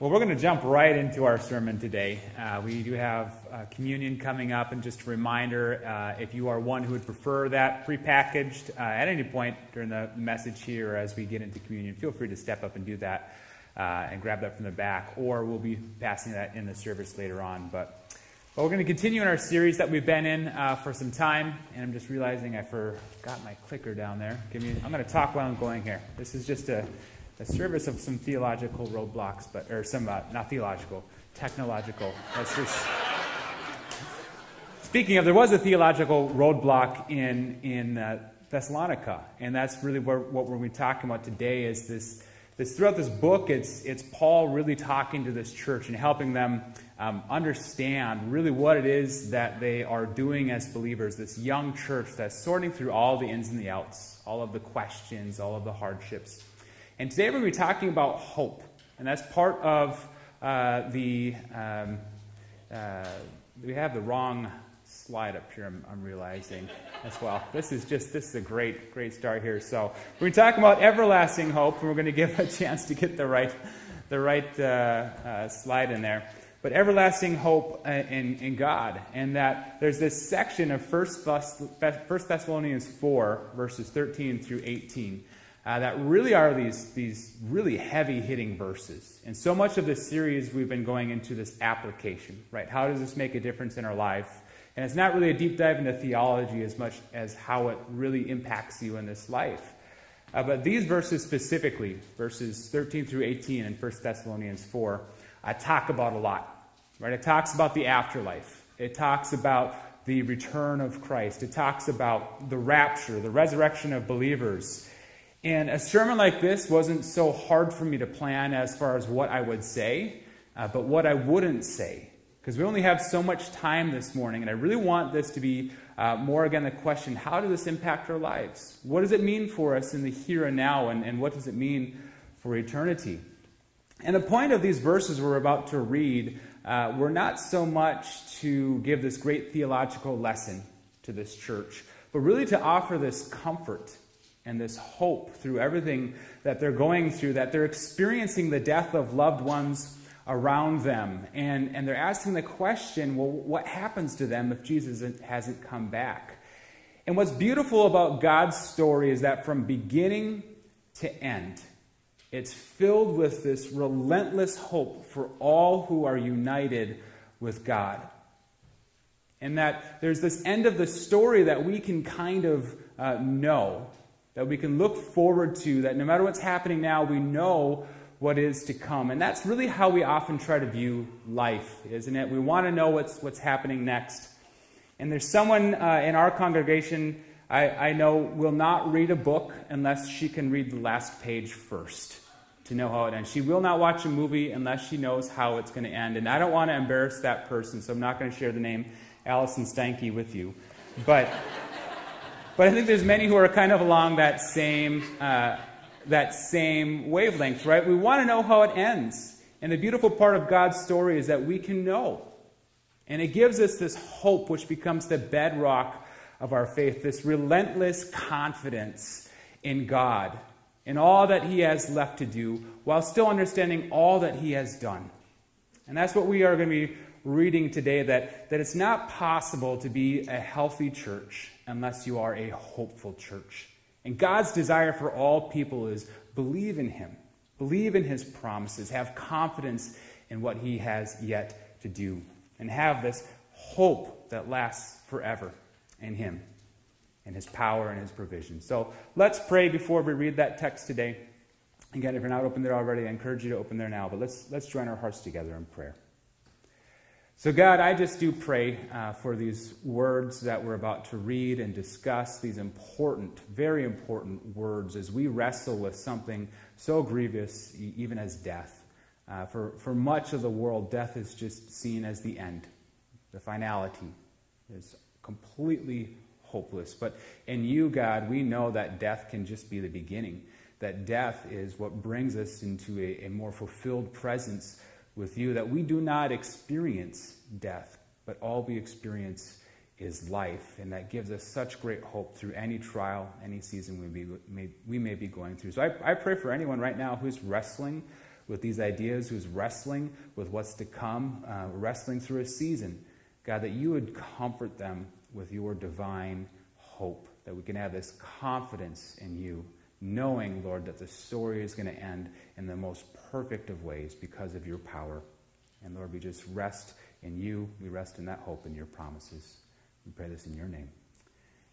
Well, we're going to jump right into our sermon today. We do have communion coming up, and just a reminder, if you are one who would prefer that prepackaged at any point during the message here as we get into communion, feel free to step up and do that and grab that from the back, or we'll be passing that in the service later on. But we're going to continue in our series that we've been in for some time, and I'm just realizing I forgot my clicker down there. I'm going to talk while I'm going here. This is just a service of some theological roadblocks, technological. That's just... Speaking of, there was a theological roadblock in Thessalonica, and that's really what we're going to be talking about today. Is this throughout this book, it's Paul really talking to this church and helping them understand really what it is that they are doing as believers. This young church that's sorting through all the ins and the outs, all of the questions, all of the hardships. And today we're going to be talking about hope, and that's part of we have the wrong slide up here, I'm realizing as well. This is a great start here. So we're going to talk about everlasting hope, and we're going to give a chance to get the right slide in there. But everlasting hope in God, and that there's this section of 1 Thessalonians 4, verses 13 through 18. That really are these really heavy-hitting verses. And so much of this series we've been going into this application, right? How does this make a difference in our life? And it's not really a deep dive into theology as much as how it really impacts you in this life. But these verses specifically, verses 13 through 18 in 1 Thessalonians 4, talk about a lot, right? It talks about the afterlife. It talks about the return of Christ. It talks about the rapture, the resurrection of believers. And a sermon like this wasn't so hard for me to plan as far as what I would say, but what I wouldn't say. Because we only have so much time this morning, and I really want this to be more, again, the question, how does this impact our lives? What does it mean for us in the here and now, and what does it mean for eternity? And the point of these verses we're about to read were not so much to give this great theological lesson to this church, but really to offer this comfort and this hope through everything that they're going through, that they're experiencing the death of loved ones around them. And they're asking the question, well, what happens to them if Jesus hasn't come back? And what's beautiful about God's story is that from beginning to end, it's filled with this relentless hope for all who are united with God. And that there's this end of the story that we can kind of know, that we can look forward to, that no matter what's happening now, we know what is to come. And that's really how we often try to view life, isn't it? We want to know what's happening next. And there's someone in our congregation I know will not read a book unless she can read the last page first to know how it ends. She will not watch a movie unless she knows how it's going to end. And I don't want to embarrass that person, so I'm not going to share the name Allison Stanky with you. But I think there's many who are kind of along that same wavelength, right? We want to know how it ends. And the beautiful part of God's story is that we can know. And it gives us this hope, which becomes the bedrock of our faith, this relentless confidence in God, in all that He has left to do, while still understanding all that He has done. And that's what we are going to be reading today, that it's not possible to be a healthy church unless you are a hopeful church. And God's desire for all people is believe in Him, believe in His promises, have confidence in what He has yet to do, and have this hope that lasts forever in Him and His power and His provision. So let's pray before we read that text today. Again, if you're not open there already, I encourage you to open there now, but let's join our hearts together in prayer. So God, I just do pray for these words that we're about to read and discuss, these important, very important words as we wrestle with something so grievous, even as death. For much of the world, death is just seen as the end. The finality is completely hopeless. But in You, God, we know that death can just be the beginning, that death is what brings us into a more fulfilled presence with You, that we do not experience death, but all we experience is life, and that gives us such great hope through any trial, any season we may be going through. So I pray for anyone right now who's wrestling with these ideas, who's wrestling with what's to come, wrestling through a season. God, that you would comfort them with your divine hope, that we can have this confidence in you, knowing, Lord, that the story is going to end in the most perfect of ways because of your power. And Lord, we just rest in you. We rest in that hope and your promises. We pray this in your name.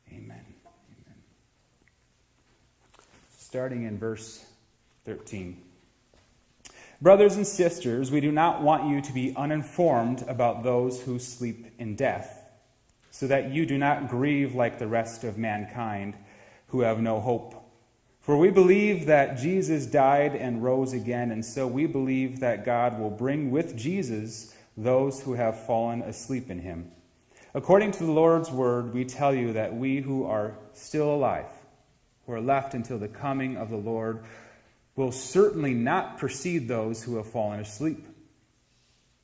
Amen. Amen. Starting in verse 13. Brothers and sisters, we do not want you to be uninformed about those who sleep in death, so that you do not grieve like the rest of mankind who have no hope. For we believe that Jesus died and rose again, and so we believe that God will bring with Jesus those who have fallen asleep in him. According to the Lord's word, we tell you that we who are still alive, who are left until the coming of the Lord, will certainly not precede those who have fallen asleep.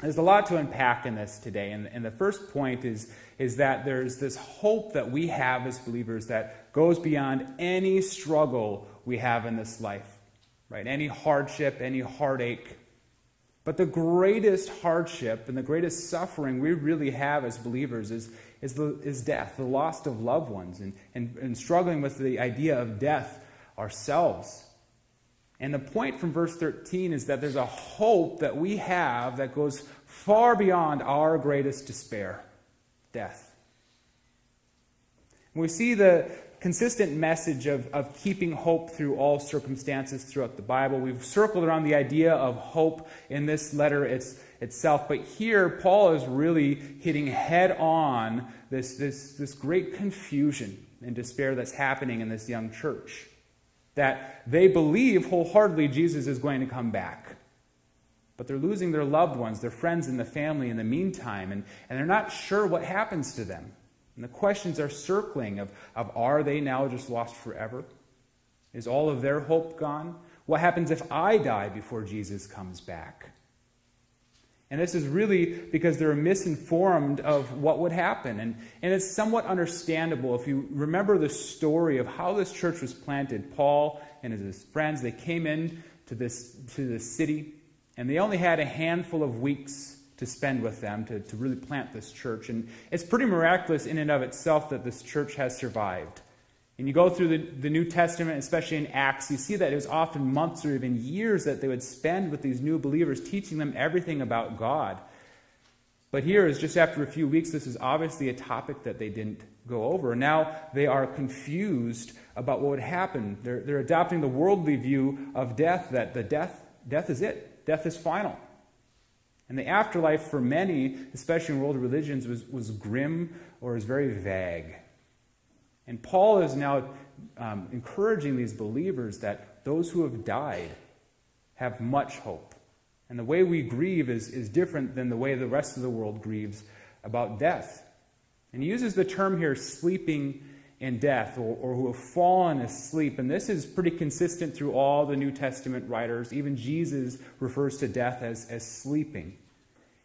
There's a lot to unpack in this today. And the first point is that there's this hope that we have as believers that goes beyond any struggle we have in this life. Right? Any hardship, any heartache. But the greatest hardship and the greatest suffering we really have as believers is death, the loss of loved ones, and struggling with the idea of death ourselves. And the point from verse 13 is that there's a hope that we have that goes far beyond our greatest despair, death. And we see the consistent message of keeping hope through all circumstances throughout the Bible. We've circled around the idea of hope in this letter itself, but here Paul is really hitting head on this great confusion and despair that's happening in this young church. That they believe wholeheartedly Jesus is going to come back, but they're losing their loved ones, their friends and the family in the meantime, and they're not sure what happens to them. And the questions are circling of are they now just lost forever? Is all of their hope gone? What happens if I die before Jesus comes back? And this is really because they're misinformed of what would happen. And it's somewhat understandable. If you remember the story of how this church was planted, Paul and his friends, they came in to this city, and they only had a handful of weeks to spend with them to really plant this church. And it's pretty miraculous in and of itself that this church has survived. And you go through the New Testament, especially in Acts, you see that it was often months or even years that they would spend with these new believers, teaching them everything about God. But here is just after a few weeks, this is obviously a topic that they didn't go over. Now they are confused about what would happen. They're adopting the worldly view of death, that the death is it. Death is final. And the afterlife for many, especially in world religions, was grim or is very vague. And Paul is now encouraging these believers that those who have died have much hope. And the way we grieve is different than the way the rest of the world grieves about death. And he uses the term here, sleeping in death, or who have fallen asleep. And this is pretty consistent through all the New Testament writers. Even Jesus refers to death as sleeping.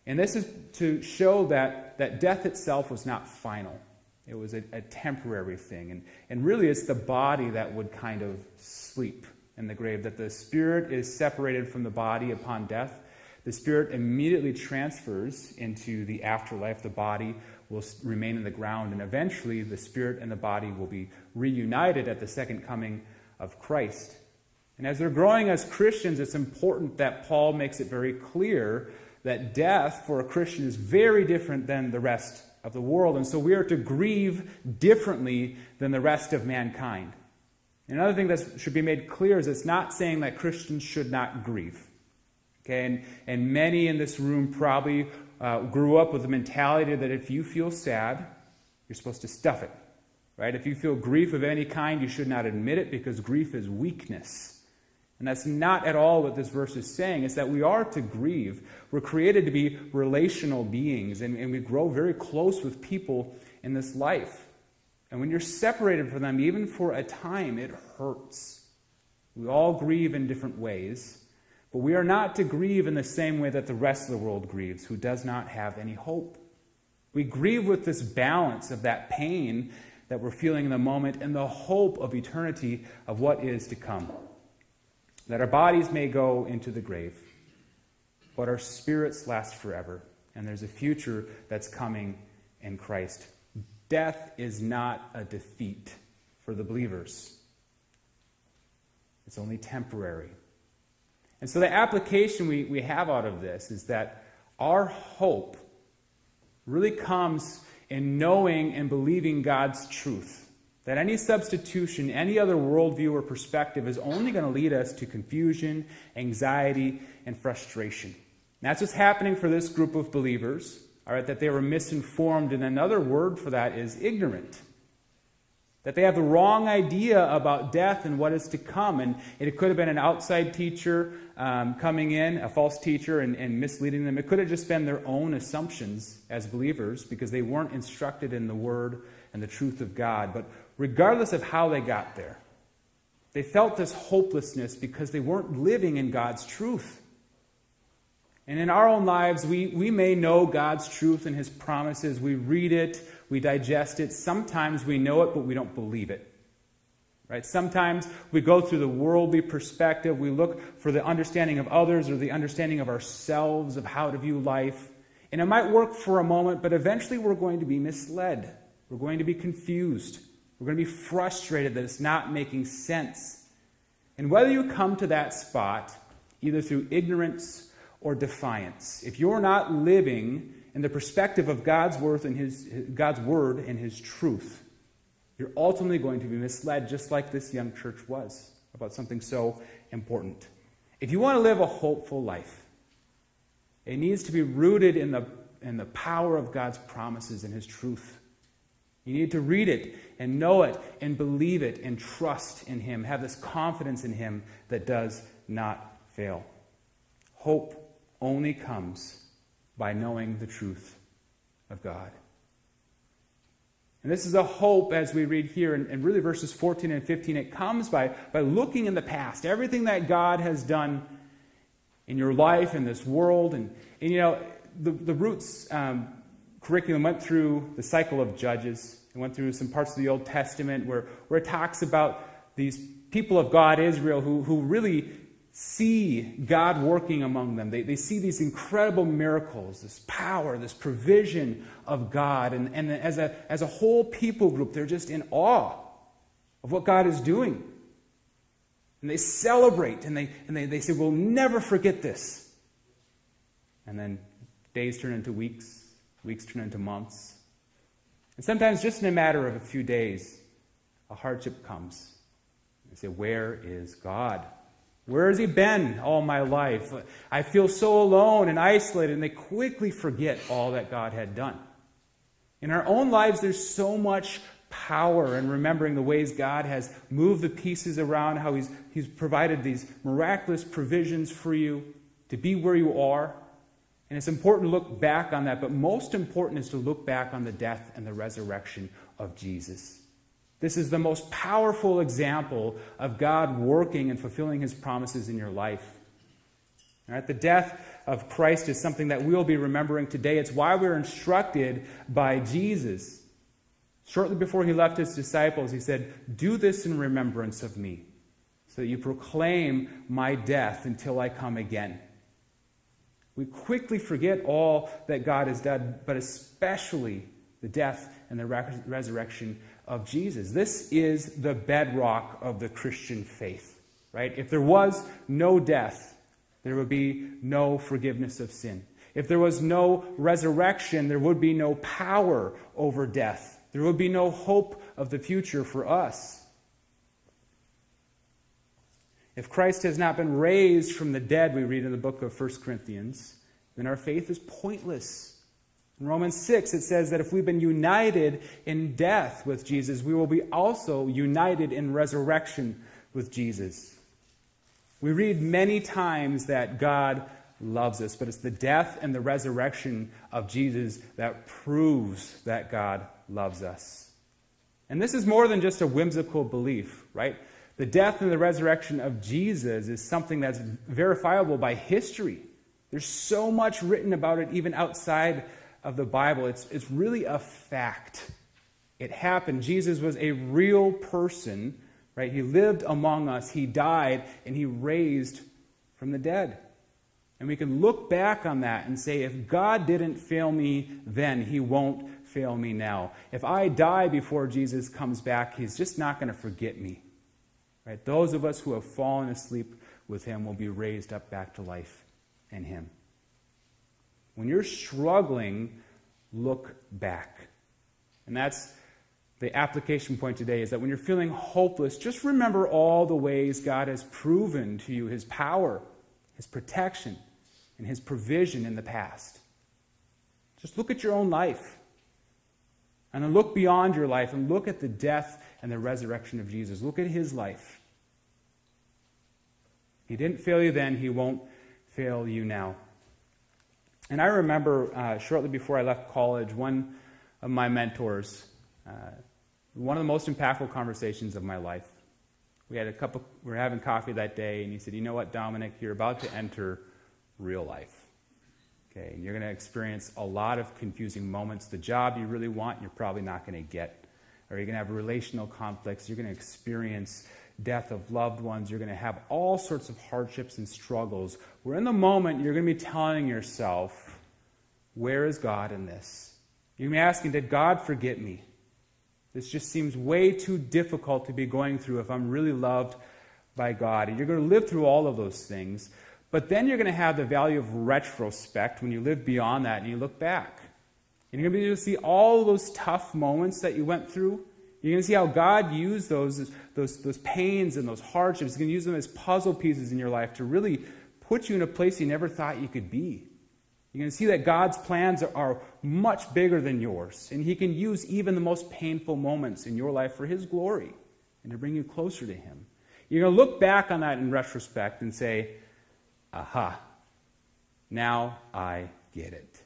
And this is to show that death itself was not final. It was a temporary thing. And really it's the body that would kind of sleep in the grave, that the spirit is separated from the body upon death. The spirit immediately transfers into the afterlife. The body will remain in the ground, and eventually the spirit and the body will be reunited at the second coming of Christ. And as they're growing as Christians, it's important that Paul makes it very clear that death for a Christian is very different than the rest of the world, and so we are to grieve differently than the rest of mankind. And another thing that should be made clear is it's not saying that Christians should not grieve. Okay, and many in this room probably grew up with the mentality that if you feel sad, you're supposed to stuff it, right? If you feel grief of any kind, you should not admit it because grief is weakness. And that's not at all what this verse is saying. It's that we are to grieve. We're created to be relational beings, and we grow very close with people in this life. And when you're separated from them, even for a time, it hurts. We all grieve in different ways, but we are not to grieve in the same way that the rest of the world grieves, who does not have any hope. We grieve with this balance of that pain that we're feeling in the moment and the hope of eternity of what is to come. That our bodies may go into the grave, but our spirits last forever, and there's a future that's coming in Christ. Death is not a defeat for the believers. It's only temporary. And so the application we have out of this is that our hope really comes in knowing and believing God's truth. That any substitution, any other worldview or perspective is only going to lead us to confusion, anxiety, and frustration. And that's what's happening for this group of believers, all right, that they were misinformed, and another word for that is ignorant. That they have the wrong idea about death and what is to come. And it could have been an outside teacher coming in, a false teacher, and misleading them. It could have just been their own assumptions as believers because they weren't instructed in the Word and the truth of God. But regardless of how they got there, they felt this hopelessness because they weren't living in God's truth. And in our own lives, we may know God's truth and His promises. We read it, we digest it. Sometimes we know it, but we don't believe it. Right? Sometimes we go through the worldly perspective. We look for the understanding of others or the understanding of ourselves, of how to view life. And it might work for a moment, but eventually we're going to be misled. We're going to be confused. We're going to be frustrated that it's not making sense. And whether you come to that spot, either through ignorance or defiance, if you're not living in the perspective of God's Word and His truth, you're ultimately going to be misled, just like this young church was about something so important. If you want to live a hopeful life, it needs to be rooted in the power of God's promises and His truth. You need to read it and know it and believe it and trust in Him, have this confidence in Him that does not fail. Hope only comes by knowing the truth of God. And this is a hope, as we read here, and really verses 14 and 15, it comes by looking in the past, everything that God has done in your life, in this world. And you know, the Roots curriculum went through the cycle of Judges. It went through some parts of the Old Testament where it talks about these people of God, Israel, who really see God working among them. They see these incredible miracles, this power, this provision of God. And as a whole people group, they're just in awe of what God is doing. And they celebrate, and they say, we'll never forget this. And then days turn into weeks, weeks turn into months. And sometimes just in a matter of a few days, a hardship comes. They say, where is God? Where has He been all my life? I feel so alone and isolated, and they quickly forget all that God had done. In our own lives, there's so much power in remembering the ways God has moved the pieces around, how He's provided these miraculous provisions for you to be where you are. And it's important to look back on that, but most important is to look back on the death and the resurrection of Jesus. This is the most powerful example of God working and fulfilling His promises in your life. All right? The death of Christ is something that we'll be remembering today. It's why we're instructed by Jesus. Shortly before He left His disciples, He said, do this in remembrance of me, so that you proclaim my death until I come again. We quickly forget all that God has done, but especially the death and the resurrection of Jesus. This is the bedrock of the Christian faith, right? If there was no death, there would be no forgiveness of sin. If there was no resurrection, there would be no power over death. There would be no hope of the future for us. If Christ has not been raised from the dead, we read in the book of 1 Corinthians, then our faith is pointless. In Romans 6, it says that if we've been united in death with Jesus, we will be also united in resurrection with Jesus. We read many times that God loves us, but it's the death and the resurrection of Jesus that proves that God loves us. And this is more than just a whimsical belief, right? The death and the resurrection of Jesus is something that's verifiable by history. There's so much written about it, even outside of the Bible. It's really a fact. It happened. Jesus was a real person, right? He lived among us. He died, and he raised from the dead. And we can look back on that and say, if God didn't fail me then, he won't fail me now. If I die before Jesus comes back, he's just not going to forget me. Right? Those of us who have fallen asleep with him will be raised up back to life in him. When you're struggling, look back. And that's the application point today, is that when you're feeling hopeless, just remember all the ways God has proven to you his power, his protection, and his provision in the past. Just look at your own life. And then look beyond your life and look at the death and the resurrection of Jesus. Look at his life. He didn't fail you then. He won't fail you now. And I remember shortly before I left college, one of my mentors, one of the most impactful conversations of my life. We were having coffee that day, and he said, "You know what, Dominic, you're about to enter real life. Okay, and you're going to experience a lot of confusing moments. The job you really want, you're probably not going to get. Or you're going to have relational conflicts. You're going to experience death of loved ones. You're going to have all sorts of hardships and struggles. Where in the moment, you're going to be telling yourself, where is God in this? You're going to be asking, did God forget me? This just seems way too difficult to be going through if I'm really loved by God." And you're going to live through all of those things. But then you're going to have the value of retrospect when you live beyond that and you look back. And you're going to be able to see all those tough moments that you went through. You're going to see how God used those pains and those hardships. He's going to use them as puzzle pieces in your life to really put you in a place you never thought you could be. You're going to see that God's plans are much bigger than yours. And he can use even the most painful moments in your life for his glory and to bring you closer to him. You're going to look back on that in retrospect and say, aha, now I get it.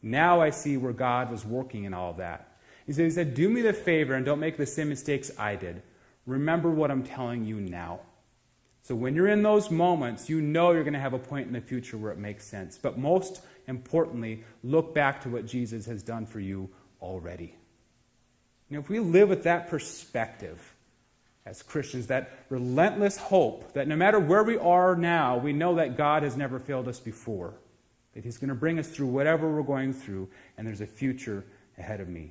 Now I see where God was working in all that. He said, do me the favor and don't make the same mistakes I did. Remember what I'm telling you now. So when you're in those moments, you know you're going to have a point in the future where it makes sense. But most importantly, look back to what Jesus has done for you already. You know, if we live with that perspective as Christians, that relentless hope that no matter where we are now, we know that God has never failed us before, that he's going to bring us through whatever we're going through, and there's a future ahead of me.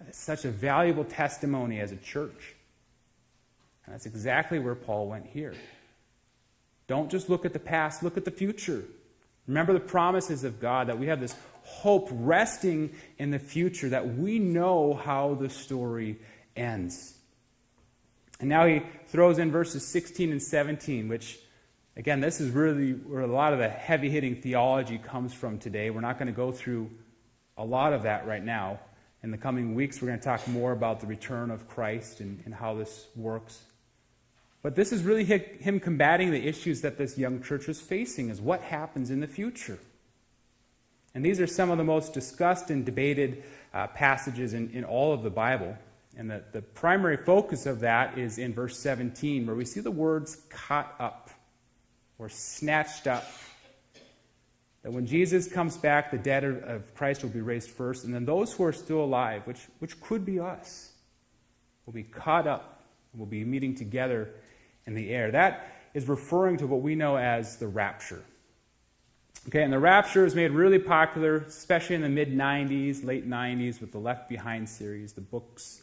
That's such a valuable testimony as a church. And that's exactly where Paul went here. Don't just look at the past, look at the future. Remember the promises of God, that we have this hope resting in the future, that we know how the story ends. And now he throws in verses 16 and 17, which, again, this is really where a lot of the heavy-hitting theology comes from today. We're not going to go through a lot of that right now. In the coming weeks, we're going to talk more about the return of Christ and how this works. But this is really him combating the issues that this young church was facing, is what happens in the future. And these are some of the most discussed and debated passages in all of the Bible. And the primary focus of that is in verse 17, where we see the words caught up or snatched up. That when Jesus comes back, the dead of Christ will be raised first, and then those who are still alive, which could be us, will be caught up, and will be meeting together in the air. That is referring to what we know as the rapture. Okay, and the rapture was made really popular, especially in the mid-90s, late 90s, with the Left Behind series, the books,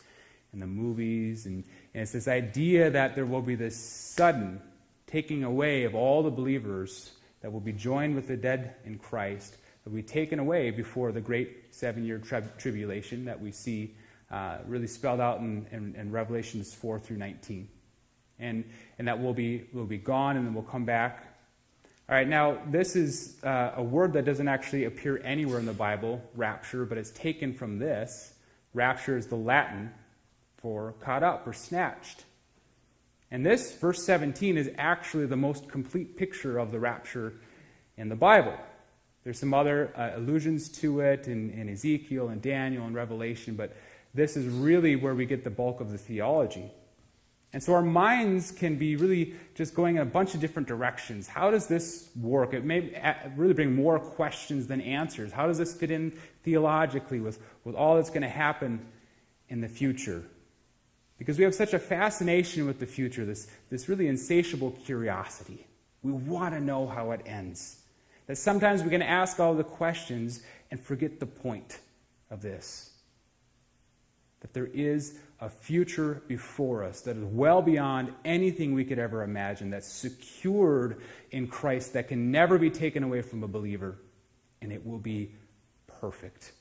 and the movies, and it's this idea that there will be this sudden taking away of all the believers that will be joined with the dead in Christ, that will be taken away before the great 7-year tribulation that we see really spelled out in Revelations 4 through 19. And that will be gone, and then we'll come back. All right, now this is a word that doesn't actually appear anywhere in the Bible, rapture, but it's taken from this. Rapture is the Latin for caught up or snatched. And this, verse 17, is actually the most complete picture of the rapture in the Bible. There's some other allusions to it in Ezekiel and Daniel and Revelation, but this is really where we get the bulk of the theology. And so our minds can be really just going in a bunch of different directions. How does this work? It may really bring more questions than answers. How does this fit in theologically with all that's going to happen in the future? Because we have such a fascination with the future, this really insatiable curiosity. We want to know how it ends. That sometimes we can ask all the questions and forget the point of this. That there is a future before us that is well beyond anything we could ever imagine, that's secured in Christ, that can never be taken away from a believer, and it will be perfect.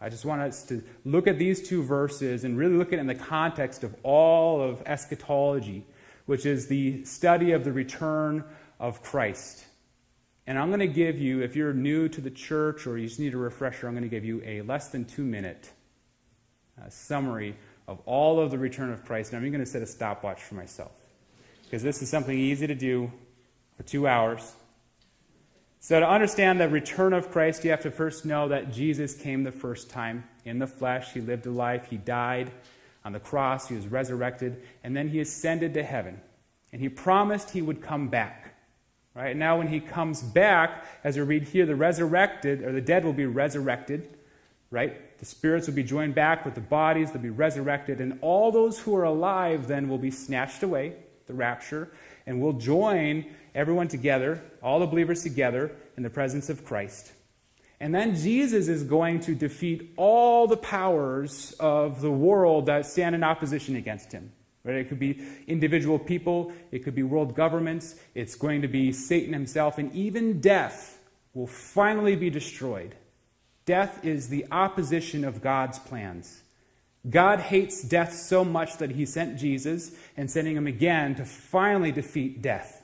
I just want us to look at these two verses and really look at it in the context of all of eschatology, which is the study of the return of Christ. And I'm going to give you, if you're new to the church or you just need a refresher, I'm going to give you a less than 2-minute summary of all of the return of Christ. And I'm going to set a stopwatch for myself, because this is something easy to do for 2 hours. So to understand the return of Christ, you have to first know that Jesus came the first time in the flesh. He lived a life. He died on the cross. He was resurrected. And then he ascended to heaven. And he promised he would come back. Right? Now when he comes back, as we read here, the resurrected, or the dead will be resurrected. Right? The spirits will be joined back with the bodies. They'll be resurrected. And all those who are alive then will be snatched away, the rapture, and will join everyone together, all the believers together, in the presence of Christ. And then Jesus is going to defeat all the powers of the world that stand in opposition against him. Right? It could be individual people. It could be world governments. It's going to be Satan himself. And even death will finally be destroyed. Death is the opposition of God's plans. God hates death so much that he sent Jesus, and sending him again to finally defeat death.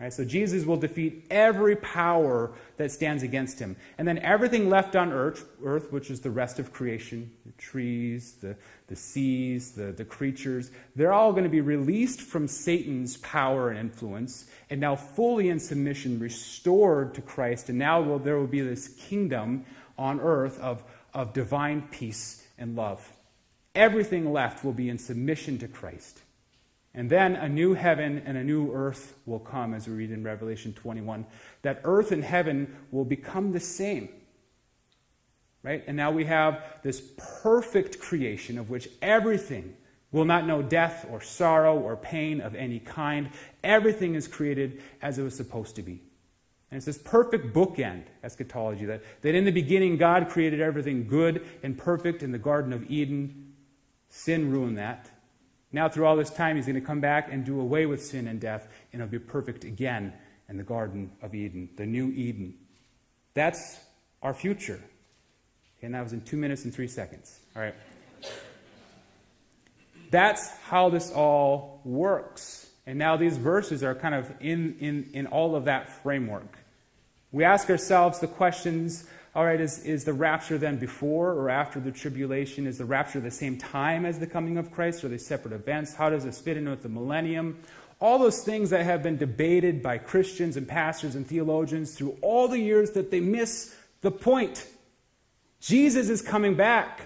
All right, so Jesus will defeat every power that stands against him. And then everything left on earth, which is the rest of creation, the trees, the seas, the creatures, they're all going to be released from Satan's power and influence, and now fully in submission, restored to Christ. And now there will be this kingdom on earth of divine peace and love. Everything left will be in submission to Christ. And then a new heaven and a new earth will come, as we read in Revelation 21. That earth and heaven will become the same. Right? And now we have this perfect creation of which everything will not know death or sorrow or pain of any kind. Everything is created as it was supposed to be. And it's this perfect bookend, eschatology, that in the beginning God created everything good and perfect in the Garden of Eden. Sin ruined that. Now through all this time he's going to come back and do away with sin and death, and it'll be perfect again in the Garden of Eden, the new Eden. That's our future. And that was in 2 minutes and 3 seconds. All right. That's how this all works. And now these verses are kind of in all of that framework. We ask ourselves the questions, all right, is the rapture then before or after the tribulation? Is the rapture the same time as the coming of Christ? Are they separate events? How does this fit in with the millennium? All those things that have been debated by Christians and pastors and theologians through all the years, that they miss the point. Jesus is coming back.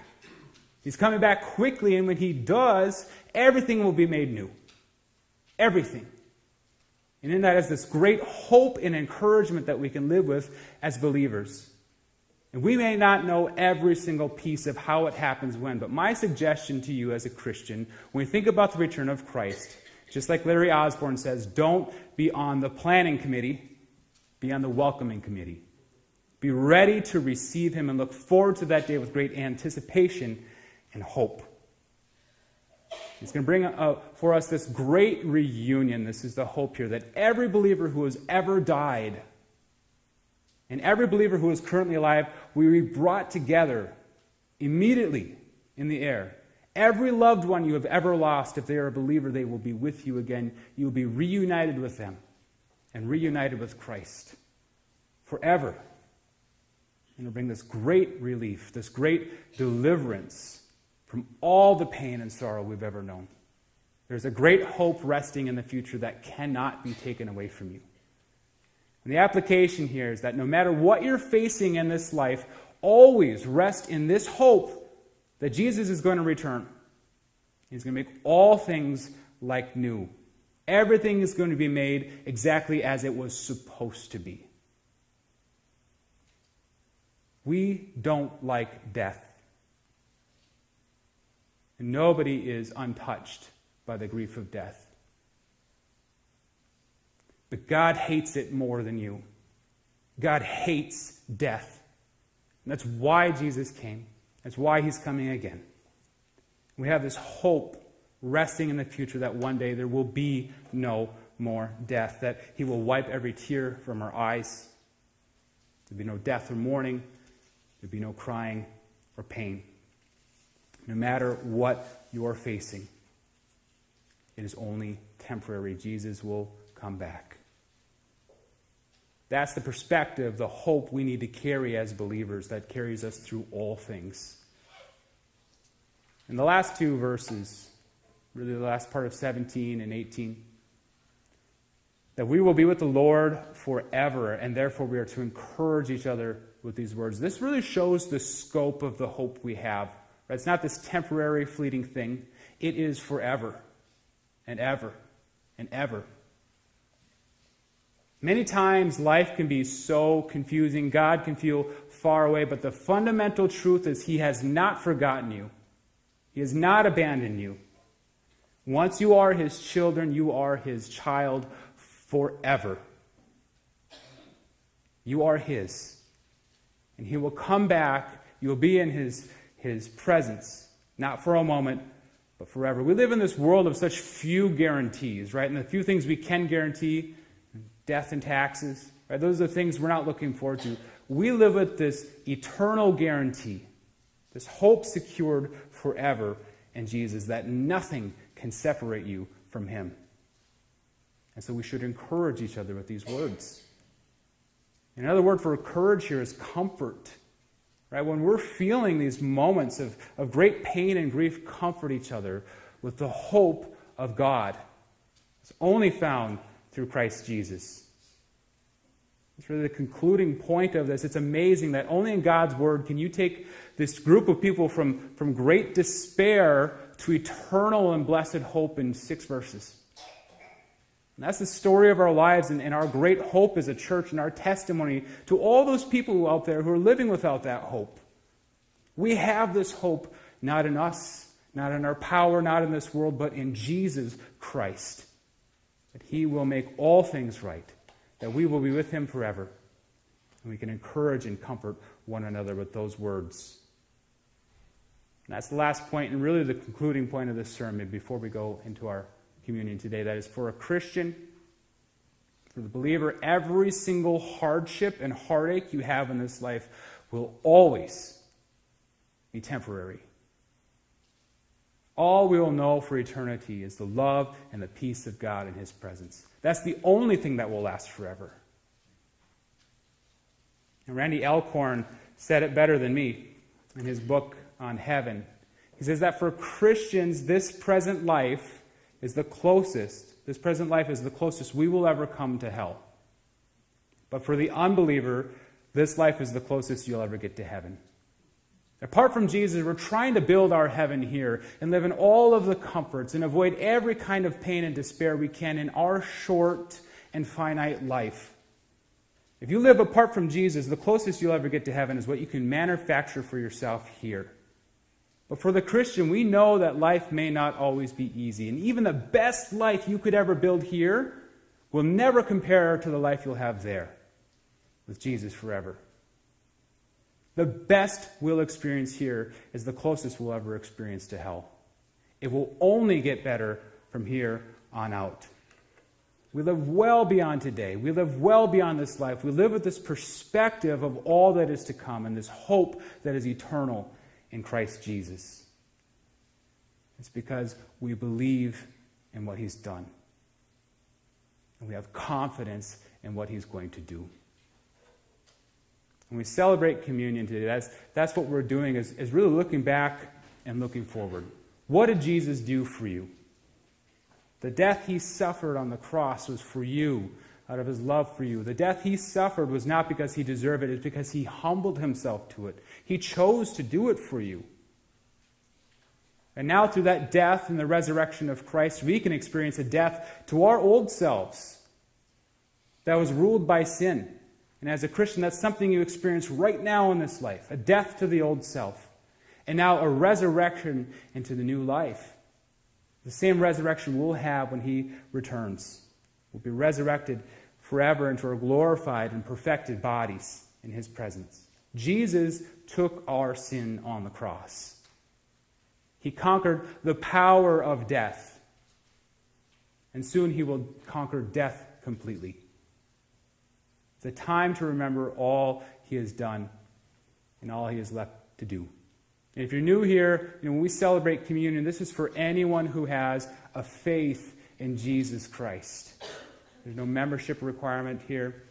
He's coming back quickly, and when he does, everything will be made new. Everything. And in that is this great hope and encouragement that we can live with as believers. And we may not know every single piece of how it happens when, but my suggestion to you as a Christian, when you think about the return of Christ, just like Larry Osborne says, don't be on the planning committee, be on the welcoming committee. Be ready to receive him and look forward to that day with great anticipation and hope. It's going to bring for us this great reunion. This is the hope here, that every believer who has ever died and every believer who is currently alive will be brought together immediately in the air. Every loved one you have ever lost, if they are a believer, they will be with you again. You will be reunited with them and reunited with Christ forever. And it will bring this great relief, this great deliverance from all the pain and sorrow we've ever known. There's a great hope resting in the future that cannot be taken away from you. And the application here is that no matter what you're facing in this life, always rest in this hope that Jesus is going to return. He's going to make all things like new. Everything is going to be made exactly as it was supposed to be. We don't like death. And nobody is untouched by the grief of death. But God hates it more than you. God hates death. And that's why Jesus came. That's why he's coming again. We have this hope resting in the future that one day there will be no more death, that he will wipe every tear from our eyes. There'll be no death or mourning. There'll be no crying or pain. No matter what you're facing, it is only temporary. Jesus will come back. That's the perspective, the hope we need to carry as believers that carries us through all things. In the last two verses, really the last part of 17 and 18, that we will be with the Lord forever, and therefore we are to encourage each other with these words. This really shows the scope of the hope we have. Right? It's not this temporary, fleeting thing. It is forever and ever and ever. Many times life can be so confusing. God can feel far away, but the fundamental truth is he has not forgotten you. He has not abandoned you. Once you are his children, you are his child forever. You are his. And he will come back. You will be in his presence, not for a moment, but forever. We live in this world of such few guarantees, right? And the few things we can guarantee, death and taxes, right? Those are the things we're not looking forward to. We live with this eternal guarantee, this hope secured forever in Jesus, that nothing can separate you from him. And so we should encourage each other with these words. And another word for courage here is comfort. Right? When we're feeling these moments of great pain and grief, comfort each other with the hope of God. It's only found through Christ Jesus. It's really the concluding point of this. It's amazing that only in God's word can you take this group of people from great despair to eternal and blessed hope in 6 verses. And that's the story of our lives and our great hope as a church and our testimony to all those people out there who are living without that hope. We have this hope not in us, not in our power, not in this world, but in Jesus Christ. That he will make all things right, that we will be with him forever. And we can encourage and comfort one another with those words. And that's the last point and really the concluding point of this sermon before we go into our communion today. That is, for a Christian, for the believer, every single hardship and heartache you have in this life will always be temporary. All we will know for eternity is the love and the peace of God in his presence. That's the only thing that will last forever. And Randy Alcorn said it better than me in his book on heaven. He says that for Christians, this present life is the closest we will ever come to hell. But for the unbeliever, this life is the closest you'll ever get to heaven. Apart from Jesus, we're trying to build our heaven here and live in all of the comforts and avoid every kind of pain and despair we can in our short and finite life. If you live apart from Jesus, the closest you'll ever get to heaven is what you can manufacture for yourself here. But for the Christian, we know that life may not always be easy. And even the best life you could ever build here will never compare to the life you'll have there with Jesus forever. The best we'll experience here is the closest we'll ever experience to hell. It will only get better from here on out. We live well beyond today. We live well beyond this life. We live with this perspective of all that is to come and this hope that is eternal in Christ Jesus. It's because we believe in what he's done. And we have confidence in what he's going to do. When we celebrate communion today, that's what we're doing, is really looking back and looking forward. What did Jesus do for you? The death he suffered on the cross was for you, out of his love for you. The death he suffered was not because he deserved it, it's because he humbled himself to it. He chose to do it for you. And now through that death and the resurrection of Christ, we can experience a death to our old selves that was ruled by sin. And as a Christian, that's something you experience right now in this life, a death to the old self. And now a resurrection into the new life. The same resurrection we'll have when he returns. We'll be resurrected forever into our glorified and perfected bodies in his presence. Jesus took our sin on the cross. He conquered the power of death. And soon he will conquer death completely. It's a time to remember all he has done and all he has left to do. And if you're new here, when we celebrate communion, this is for anyone who has a faith in Jesus Christ. There's no membership requirement here.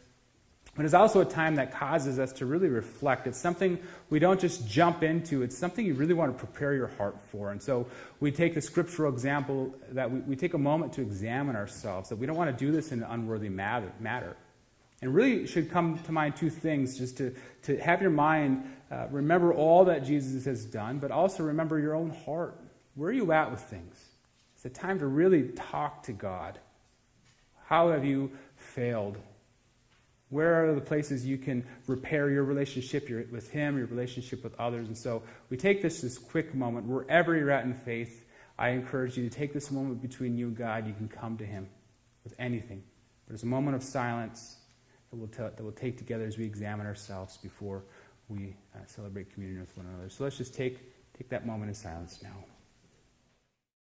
But it's also a time that causes us to really reflect. It's something we don't just jump into. It's something you really want to prepare your heart for. And so we take the scriptural example that we take a moment to examine ourselves, that we don't want to do this in an unworthy matter. And really should come to mind two things, just to have your mind remember all that Jesus has done, but also remember your own heart. Where are you at with things? It's a time to really talk to God. How have you failed? Where are the places you can repair your relationship with him, your relationship with others? And so we take this quick moment. Wherever you're at in faith, I encourage you to take this moment between you and God. You can come to him with anything. But it's a moment of silence that we'll take together as we examine ourselves before we celebrate communion with one another. So let's just take that moment in silence now.